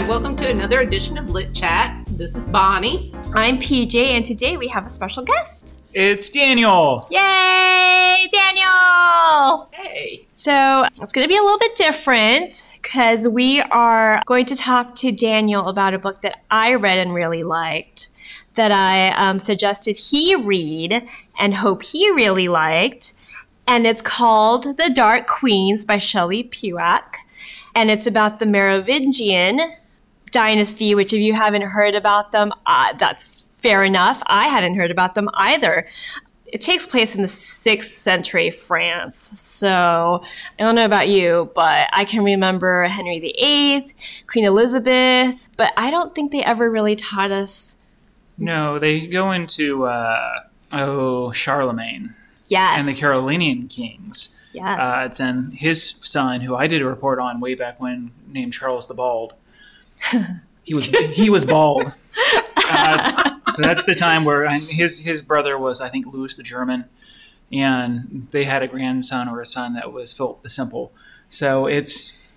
Hi, welcome to another edition of Lit Chat. This is Bonnie. I'm PJ, and today we have a special guest. It's Daniel. Yay, Daniel! Hey. So it's going to be a little bit different because we are going to talk to Daniel about a book that I read and really liked, that I suggested he read and hope he really liked. And it's called The Dark Queens by Shelley Puhak. And it's about the Merovingian dynasty, which if you haven't heard about them, that's fair enough. I hadn't heard about them either. It takes place in the 6th century France. So I don't know about you, but I can remember Henry VIII, Queen Elizabeth, but I don't think they ever really taught us. No, they go into, Charlemagne. Yes. And the Carolingian kings. Yes. It's in his son, who I did a report on way back when, named Charles the Bald. He was bald. That's the time where his brother was, I think, Louis the German, and they had a grandson or a son that was Philip the Simple. So it's,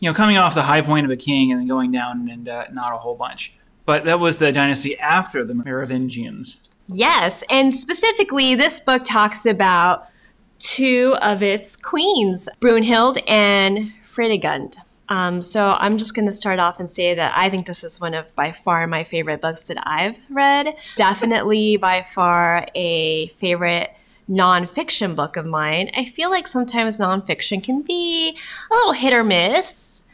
you know, coming off the high point of a king and then going down and not a whole bunch. But that was the dynasty after the Merovingians. Yes, and specifically this book talks about two of its queens, Brunhild and Fredegund. So I'm just going to start off and say that I think this is one of by far my favorite books that I've read. Definitely by far a favorite nonfiction book of mine. I feel like sometimes nonfiction can be a little hit or miss.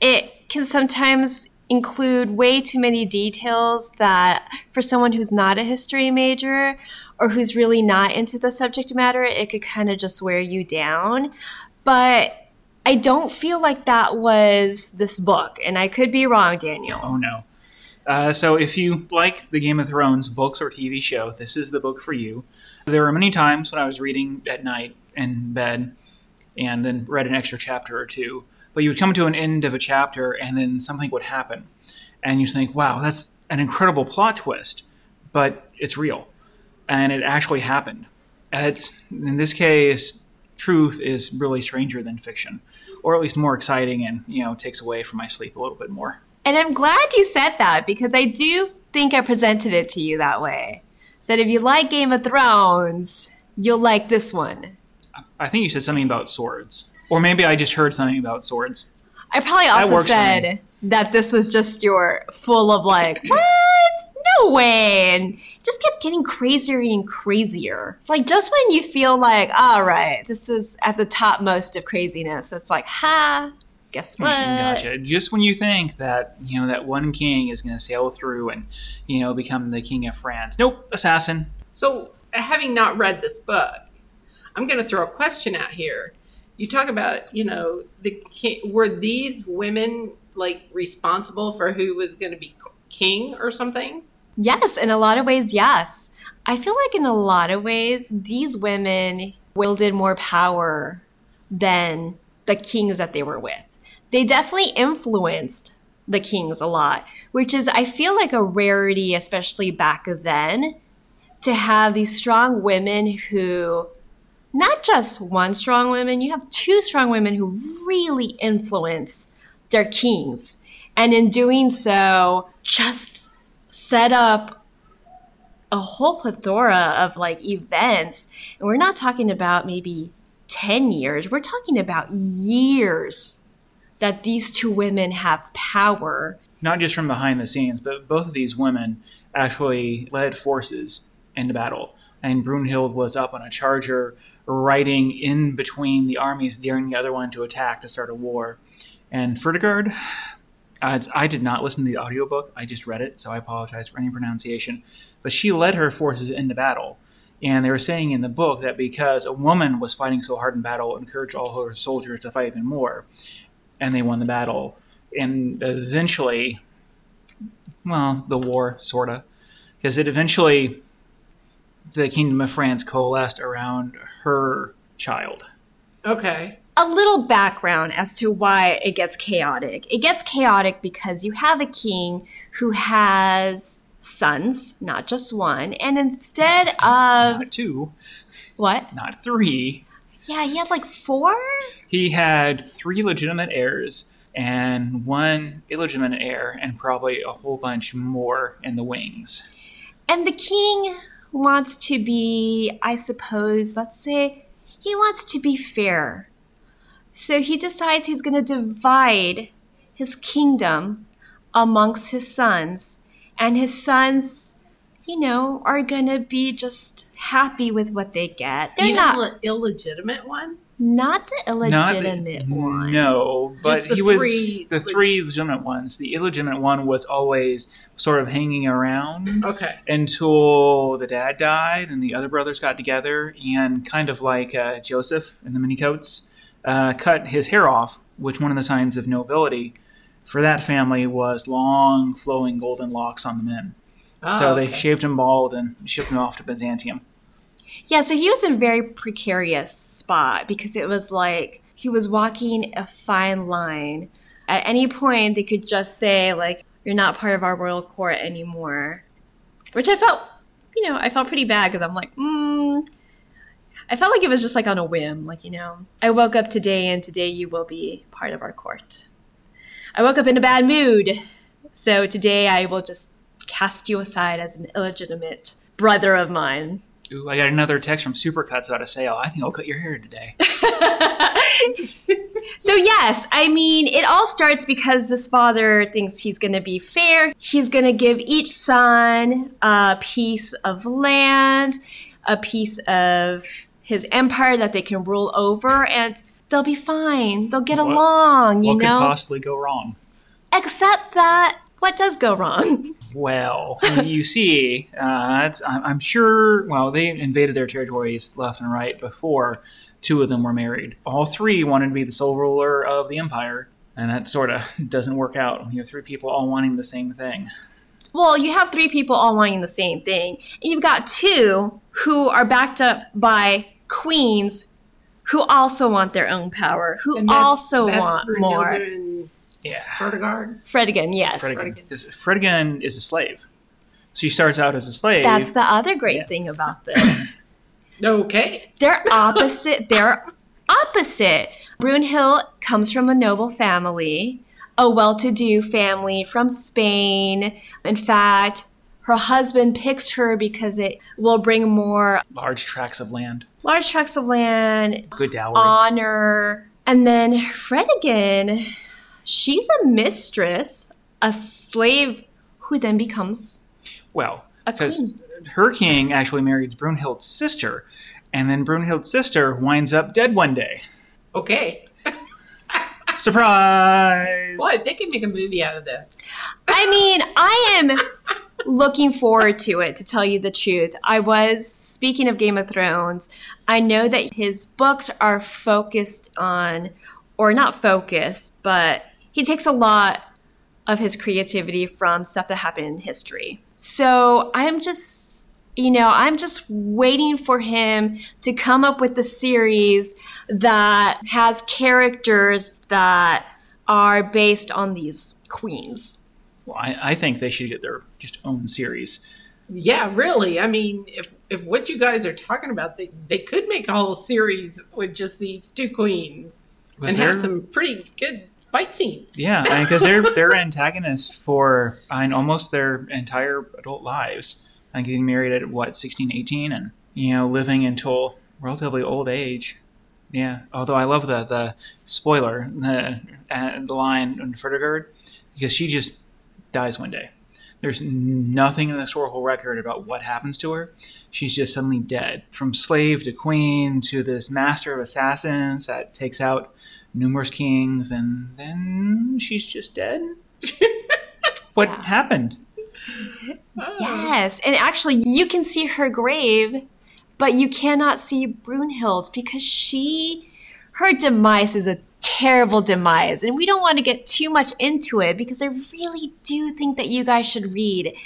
It can sometimes include way too many details that for someone who's not a history major or who's really not into the subject matter, it could kind of just wear you down. But I don't feel like that was this book, and I could be wrong, Daniel. Oh, no. So if you like the Game of Thrones books or TV show, this is the book for you. There were many times when I was reading at night in bed and then read an extra chapter or two, but you would come to an end of a chapter and then something would happen. And you think, wow, that's an incredible plot twist, but it's real. And it actually happened. It's, in this case, truth is really stranger than fiction, or at least more exciting and, you know, takes away from my sleep a little bit more. And I'm glad you said that because I do think I presented it to you that way. Said if you like Game of Thrones, you'll like this one. I think you said something about swords, or maybe I just heard something about swords. I probably also said that this was just your full of like, what? No way. And just kept getting crazier and crazier. Like just when you feel like, all right, this is at the topmost of craziness. It's like, ha, guess what? Gotcha. Just when you think that, you know, that one king is going to sail through and, you know, become the king of France. Nope, assassin. So having not read this book, I'm going to throw a question out here. You talk about, you know, were these women like responsible for who was going to be king or something? Yes, in a lot of ways, yes. I feel like in a lot of ways, these women wielded more power than the kings that they were with. They definitely influenced the kings a lot, which is, I feel like, a rarity, especially back then, to have these strong women who, not just one strong woman, you have two strong women who really influence their kings. And in doing so, just set up a whole plethora of like events. And we're not talking about maybe 10 years. We're talking about years that these two women have power. Not just from behind the scenes, but both of these women actually led forces into battle. And Brunhild was up on a charger, riding in between the armies, daring the other one to attack to start a war. And Fredegund, I did not listen to the audiobook. I just read it, so I apologize for any pronunciation. But she led her forces into battle. And they were saying in the book that because a woman was fighting so hard in battle, it encouraged all her soldiers to fight even more. And they won the battle. And eventually, well, the war, sort of. Because it eventually, the Kingdom of France coalesced around her child. Okay. A little background as to why it gets chaotic. It gets chaotic because you have a king who has sons, not just one, and instead of... Not two. What? Not three. Yeah, he had like four? He had three legitimate heirs and one illegitimate heir, and probably a whole bunch more in the wings. And the king wants to be, I suppose, let's say, he wants to be fair. So he decides he's going to divide his kingdom amongst his sons, and his sons, you know, are going to be just happy with what they get. They're not the illegitimate one? Not the illegitimate one. No, but he was the three legitimate ones. The illegitimate one was always sort of hanging around until the dad died and the other brothers got together and kind of like Joseph in the Minicoats, cut his hair off, which one of the signs of nobility for that family was long flowing golden locks on the men. They shaved him bald and shipped him off to Byzantium. Yeah, so he was in a very precarious spot because it was like he was walking a fine line. At any point, they could just say, like, you're not part of our royal court anymore. Which I felt, you know, I felt pretty bad because I'm like, I felt like it was just like on a whim. Like, you know, I woke up today and today you will be part of our court. I woke up in a bad mood. So today I will just cast you aside as an illegitimate brother of mine. Ooh, I got another text from Supercuts about a sale. I think I'll cut your hair today. So yes, I mean, it all starts because this father thinks he's going to be fair. He's going to give each son a piece of land, a piece of his empire that they can rule over, and they'll be fine. They'll get along, you know? What could possibly go wrong? Except that what does go wrong? Well, you see, I'm sure, well, they invaded their territories left and right before two of them were married. All three wanted to be the sole ruler of the empire, and that sort of doesn't work out. You know, three people all wanting the same thing. Well, you have three people all wanting the same thing, and you've got two who are backed up by queens who also want their own power, who also want more. Yeah. Fredegund, yes. Fredegund is a slave. She starts out as a slave. That's the other great thing about this. Okay. They're opposite. Brunhild comes from a noble family, a well-to-do family from Spain. In fact, her husband picks her because it will bring more... Large tracts of land. Good dowry. Honor. And then Fredegund... she's a mistress, a slave who then becomes a queen. Because her king actually married Brunhild's sister, and then Brunhild's sister winds up dead one day. Okay. Surprise! Boy, they can make a movie out of this. I mean, I am looking forward to it, to tell you the truth. I was, speaking of Game of Thrones, I know that his books are focused on, or not focused, but... he takes a lot of his creativity from stuff that happened in history. So I'm just waiting for him to come up with a series that has characters that are based on these queens. Well, I think they should get their just own series. Yeah, really. I mean, if what you guys are talking about, they could make a whole series with just these two queens have some pretty good fight scenes. Yeah, because they're antagonists for almost their entire adult lives. Like getting married at 16, 18, and living until relatively old age. Yeah, although I love the spoiler, the line on Fredegund, because she just dies one day. There's nothing in the historical record about what happens to her. She's just suddenly dead, from slave to queen to this master of assassins that takes out numerous kings, and then she's just dead. What happened? Yes, and actually you can see her grave, but you cannot see Brunhild's because her demise is a terrible demise, and we don't want to get too much into it because I really do think that you guys should read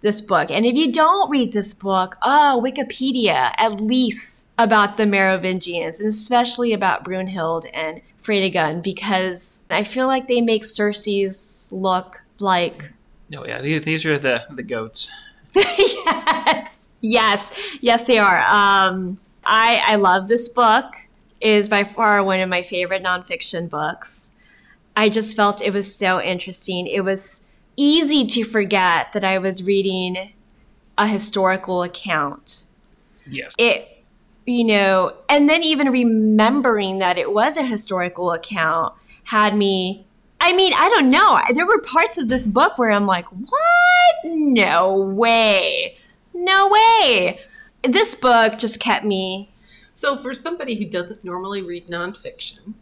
this book. And if you don't read this book, Wikipedia, at least about the Merovingians, and especially about Brunhild and Fredegund, because I feel like they make Cersei's look like... Oh, yeah, these are the goats. Yes, they are. I love this book. It is by far one of my favorite nonfiction books. I just felt it was so interesting. It was easy to forget that I was reading a historical account. Yes. It, you know, and then even remembering that it was a historical account had me, I mean, I don't know. There were parts of this book where I'm like, what? No way. No way. This book just kept me. So for somebody who doesn't normally read nonfiction,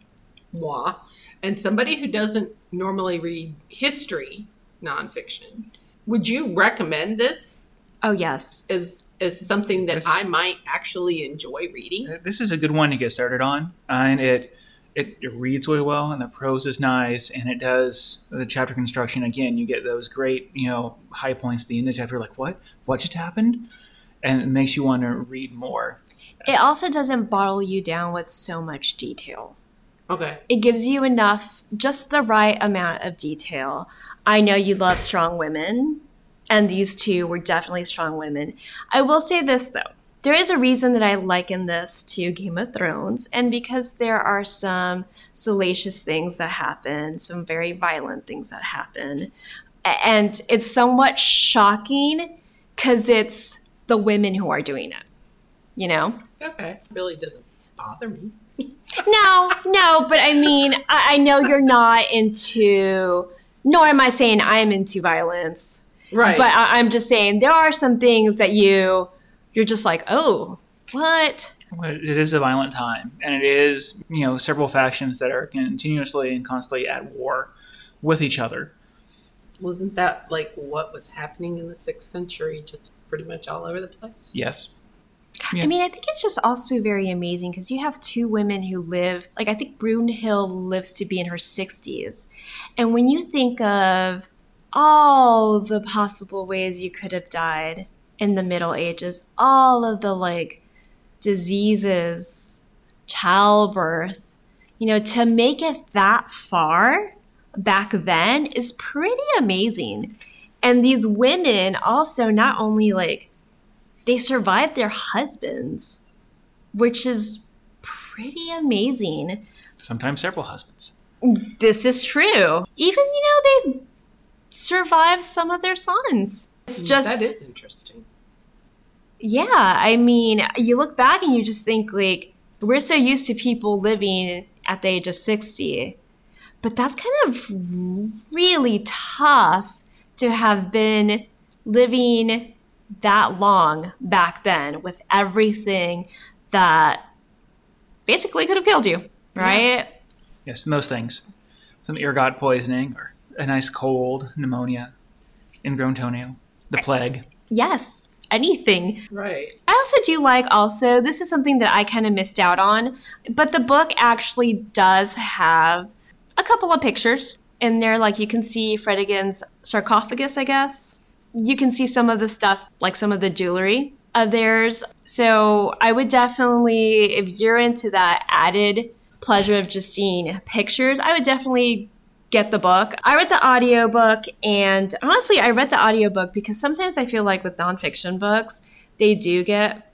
moi, and somebody who doesn't normally read history nonfiction, would you recommend this? Oh, yes. Is something that I might actually enjoy reading. This is a good one to get started on. And it reads really well, and the prose is nice, and it does the chapter construction. Again, you get those great, you know, high points at the end of the chapter, like, what just happened? And it makes you want to read more. It also doesn't bottle you down with so much detail. Okay. It gives you enough, just the right amount of detail. I know you love strong women, and these two were definitely strong women. I will say this, though. There is a reason that I liken this to Game of Thrones, and because there are some salacious things that happen, some very violent things that happen, and it's somewhat shocking because it's the women who are doing it, you know? Okay. It really doesn't bother me. No, but I mean, I know you're not into, nor am I saying I'm into violence. Right. But I'm just saying there are some things that you're just like, oh, what? It is a violent time. And it is, you know, several factions that are continuously and constantly at war with each other. Wasn't that like what was happening in the 6th century, just pretty much all over the place? Yes. Yeah. I mean, I think it's just also very amazing because you have two women who live, like I think Brunhild lives to be in her 60s. And when you think of all the possible ways you could have died in the Middle Ages, all of the like diseases, childbirth, you know, to make it that far back then is pretty amazing. And these women also not only like they survived their husbands, which is pretty amazing. Sometimes several husbands. This is true. Even, you know, they survived some of their sons. It's just, that is interesting. Yeah. I mean, you look back and you just think like, we're so used to people living at the age of 60, but that's kind of really tough to have been living that long back then with everything that basically could have killed you, right? Yeah. Yes, most things. Some ergot poisoning or a nice cold, pneumonia, ingrown toenail, the plague. Yes, anything. Right. I also do like also, this is something that I kind of missed out on, but the book actually does have a couple of pictures in there. Like you can see Fredegund's sarcophagus, I guess. You can see some of the stuff, like some of the jewelry of theirs. So I would definitely, if you're into that added pleasure of just seeing pictures, I would definitely get the book. I read the audiobook, and honestly, I read the audiobook because sometimes I feel like with nonfiction books, they do get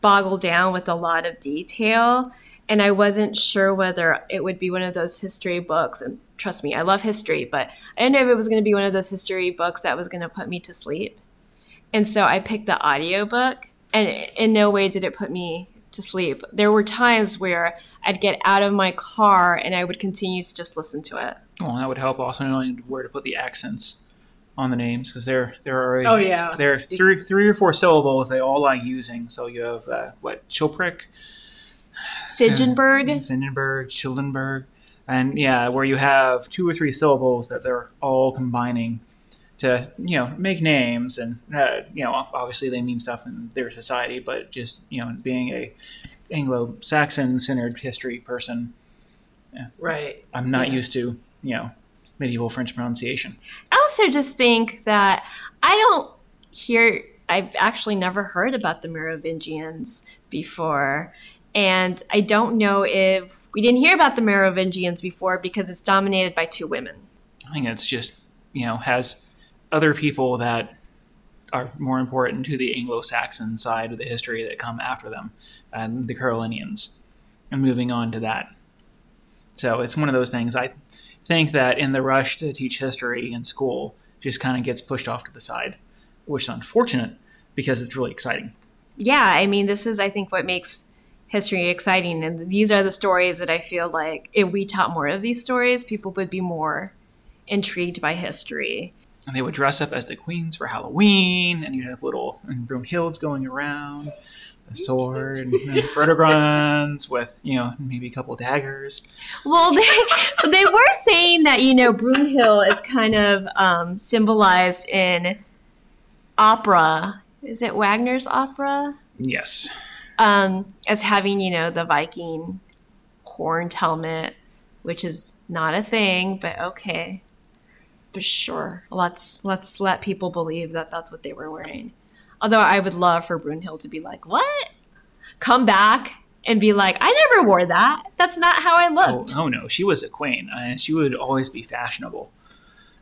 boggled down with a lot of detail. And I wasn't sure whether it would be one of those history books. And trust me, I love history, but I didn't know if it was going to be one of those history books that was going to put me to sleep. And so I picked the audiobook, and in no way did it put me to sleep. There were times where I'd get out of my car and I would continue to just listen to it. Well, that would help also knowing where to put the accents on the names, because they're already, they're three or four syllables they all like using. So you have Chilprick, Sijgenberg, Childenberg, and yeah, where you have two or three syllables that they're all combining to, you know, make names, and you know, obviously they mean stuff in their society, but just, you know, being a Anglo-Saxon centered history person, right? I'm not used to, you know, medieval French pronunciation. I also just think that I've actually never heard about the Merovingians before. And I don't know if we didn't hear about the Merovingians before because it's dominated by two women. I think it's just, you know, has other people that are more important to the Anglo-Saxon side of the history that come after them, and the Carolingians, and moving on to that. So it's one of those things. I think that in the rush to teach history in school just kind of gets pushed off to the side, which is unfortunate because it's really exciting. Yeah, I mean, this is, I think, what makes history exciting. And these are the stories that I feel like if we taught more of these stories, people would be more intrigued by history. And they would dress up as the queens for Halloween, and you'd have little Brunhilds going around, a sword, and Fredegund with, you know, maybe a couple of daggers. Well, they were saying that, you know, Brunhild is kind of symbolized in opera. Is it Wagner's opera? Yes. As having, you know, the Viking horned helmet, which is not a thing, but okay. But sure, let's let people believe that that's what they were wearing. Although I would love for Brunhild to be like, what? Come back and be like, I never wore that. That's not how I looked. Oh, no, she was a queen. She would always be fashionable.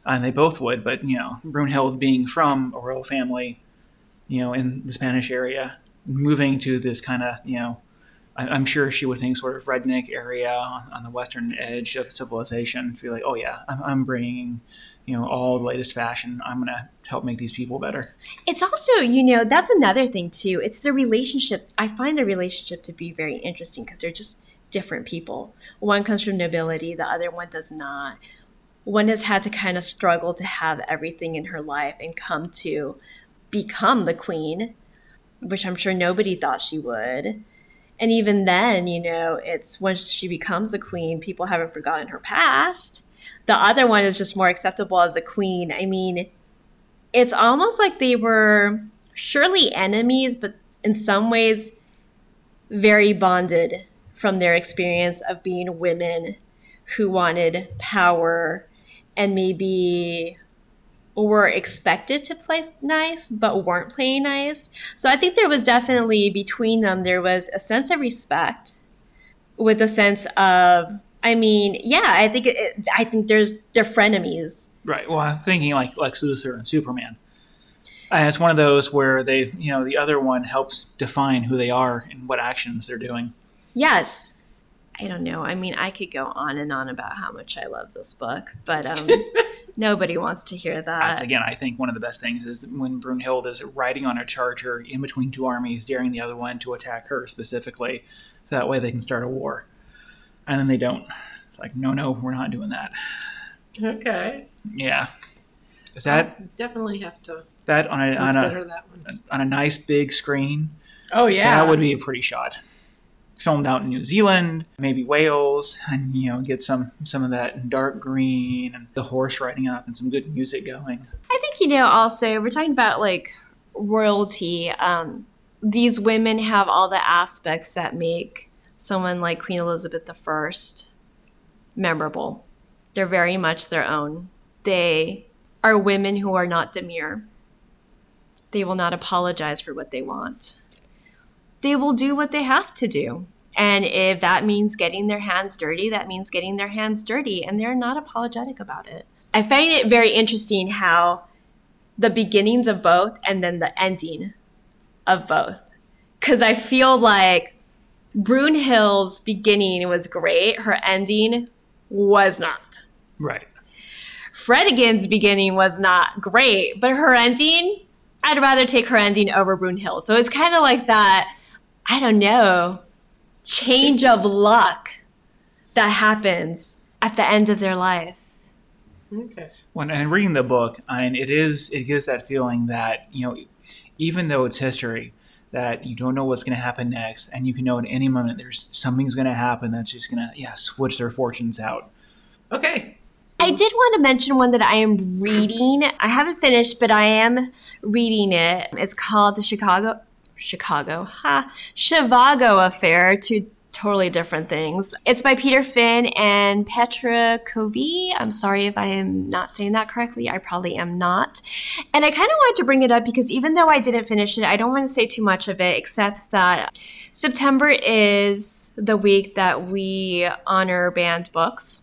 And they both would, but, you know, Brunhild being from a royal family, you know, in the Spanish area, moving to this kind of, you know, I'm sure she would think sort of redneck area on the western edge of civilization. She'd be like, oh, yeah, I'm bringing, you know, all the latest fashion. I'm going to help make these people better. It's also, you know, that's another thing, too. It's the relationship. I find the relationship to be very interesting because they're just different people. One comes from nobility. The other one does not. One has had to kind of struggle to have everything in her life and come to become the queen, which I'm sure nobody thought she would. And even then, you know, it's once she becomes a queen, people haven't forgotten her past. The other one is just more acceptable as a queen. I mean, it's almost like they were surely enemies, but in some ways very bonded from their experience of being women who wanted power and maybe were expected to play nice but weren't playing nice. So I think there was definitely between them, there was a sense of respect with a sense of, I mean, yeah, I think they're frenemies. Right. Well, I'm thinking like Lex Luthor and Superman. And it's one of those where they, you know, the other one helps define who they are and what actions they're doing. Yes. I don't know. I mean, I could go on and on about how much I love this book, but nobody wants to hear that. That's, again, I think one of the best things is when Brunhild is riding on a charger in between two armies, daring the other one to attack her specifically, so that way they can start a war. And then they don't. It's like, no, we're not doing that. Okay. Yeah. Is that? I definitely have to that on a, consider on a, that one. On a nice big screen. Oh, yeah. That would be a pretty shot. Filmed out in New Zealand, maybe Wales, and, you know, get some of that dark green and the horse riding up and some good music going. I think, you know, also we're talking about like royalty. These women have all the aspects that make someone like Queen Elizabeth I memorable. They're very much their own. They are women who are not demure. They will not apologize for what they want. They will do what they have to do. And if that means getting their hands dirty, that means getting their hands dirty, and they're not apologetic about it. I find it very interesting how the beginnings of both and then the ending of both. Because I feel like Brunhild's beginning was great. Her ending was not. Right. Fredegund's beginning was not great, but her ending, I'd rather take her ending over Brunhild. So it's kind of like that, I don't know, change of luck that happens at the end of their life. Okay. When I'm reading the book, and it gives that feeling that, you know, even though it's history, that you don't know what's going to happen next, and you can know at any moment there's something's going to happen that's just going to, switch their fortunes out. Okay. I did want to mention one that I am reading. I haven't finished, but I am reading it. It's called The Zhivago Affair, two totally different things. It's by Peter Finn and Petra Kobe. I'm sorry if I am not saying that correctly. I probably am not. And I kind of wanted to bring it up because even though I didn't finish it, I don't want to say too much of it, except that September is the week that we honor banned books.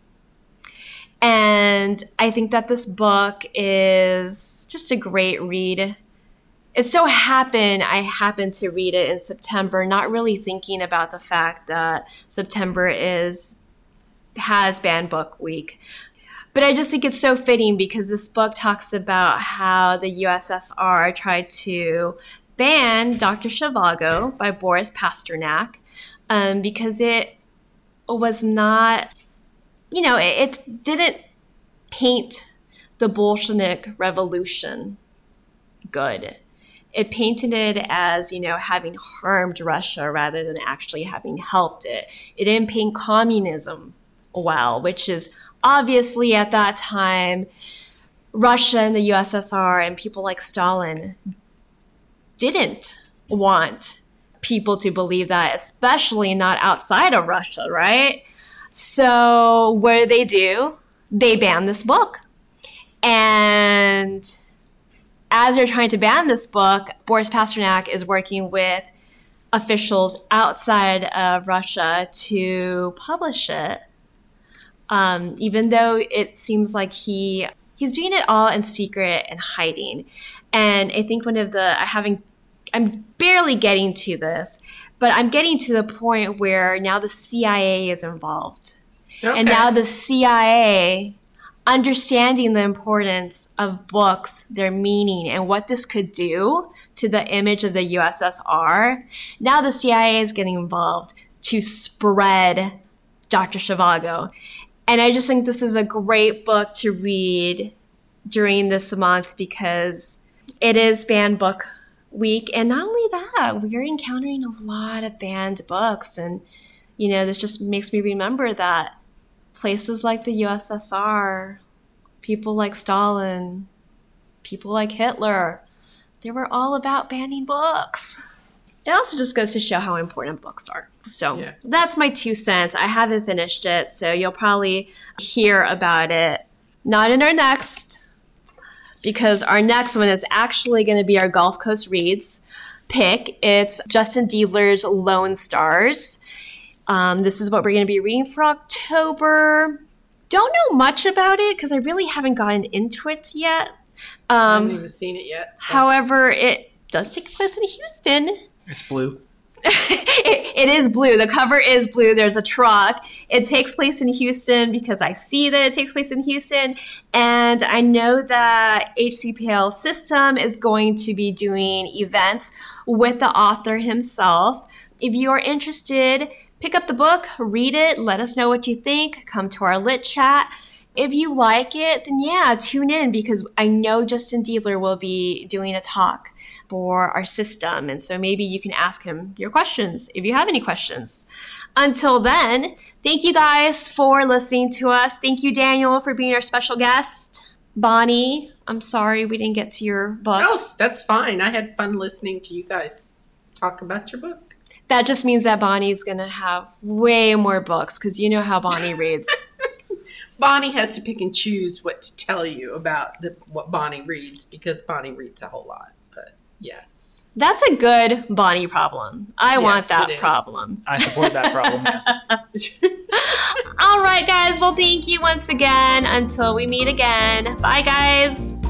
And I think that this book is just a great read. It so happened I happened to read it in September, not really thinking about the fact that September has Banned Book Week. But I just think it's so fitting because this book talks about how the USSR tried to ban Dr. Zhivago by Boris Pasternak because it was not, you know, it didn't paint the Bolshevik Revolution good. It painted it as, you know, having harmed Russia rather than actually having helped it. It didn't paint communism well, which is obviously at that time, Russia and the USSR and people like Stalin didn't want people to believe that, especially not outside of Russia, right? So what do? They ban this book. And as they're trying to ban this book, Boris Pasternak is working with officials outside of Russia to publish it. Even though it seems like he's doing it all in secret and hiding. And I think one of the, I'm barely getting to this, but I'm getting to the point where now the CIA is involved. Okay. And now the CIA, understanding the importance of books, their meaning, and what this could do to the image of the USSR, now the CIA is getting involved to spread Dr. Zhivago. And I just think this is a great book to read during this month because it is banned book week. And not only that, we're encountering a lot of banned books. And, you know, this just makes me remember that places like the USSR, people like Stalin, people like Hitler, they were all about banning books. It also just goes to show how important books are. So yeah. That's my 2 cents. I haven't finished it, so you'll probably hear about it. Not in our next, because our next one is actually going to be our Gulf Coast Reads pick. It's Justin Deebler's Lone Stars. This is what we're going to be reading for October. Don't know much about it because I really haven't gotten into it yet. I haven't even seen it yet. So. However, it does take place in Houston. It's blue. It is blue. The cover is blue. There's a truck. It takes place in Houston because I see that it takes place in Houston. And I know that HCPL system is going to be doing events with the author himself. If you're interested, pick up the book, read it, let us know what you think, come to our lit chat. If you like it, then yeah, tune in because I know Justin Deebler will be doing a talk for our system. And so maybe you can ask him your questions if you have any questions. Until then, thank you guys for listening to us. Thank you, Daniel, for being our special guest. Bonnie, I'm sorry we didn't get to your books. Oh, that's fine. I had fun listening to you guys talk about your book. That just means that Bonnie's going to have way more books because you know how Bonnie reads. Bonnie has to pick and choose what to tell you about what Bonnie reads because Bonnie reads a whole lot. Yes. That's a good Bonnie problem. I want that problem. I support that problem, yes. All right, guys. Well, thank you once again. Until we meet again. Bye, guys.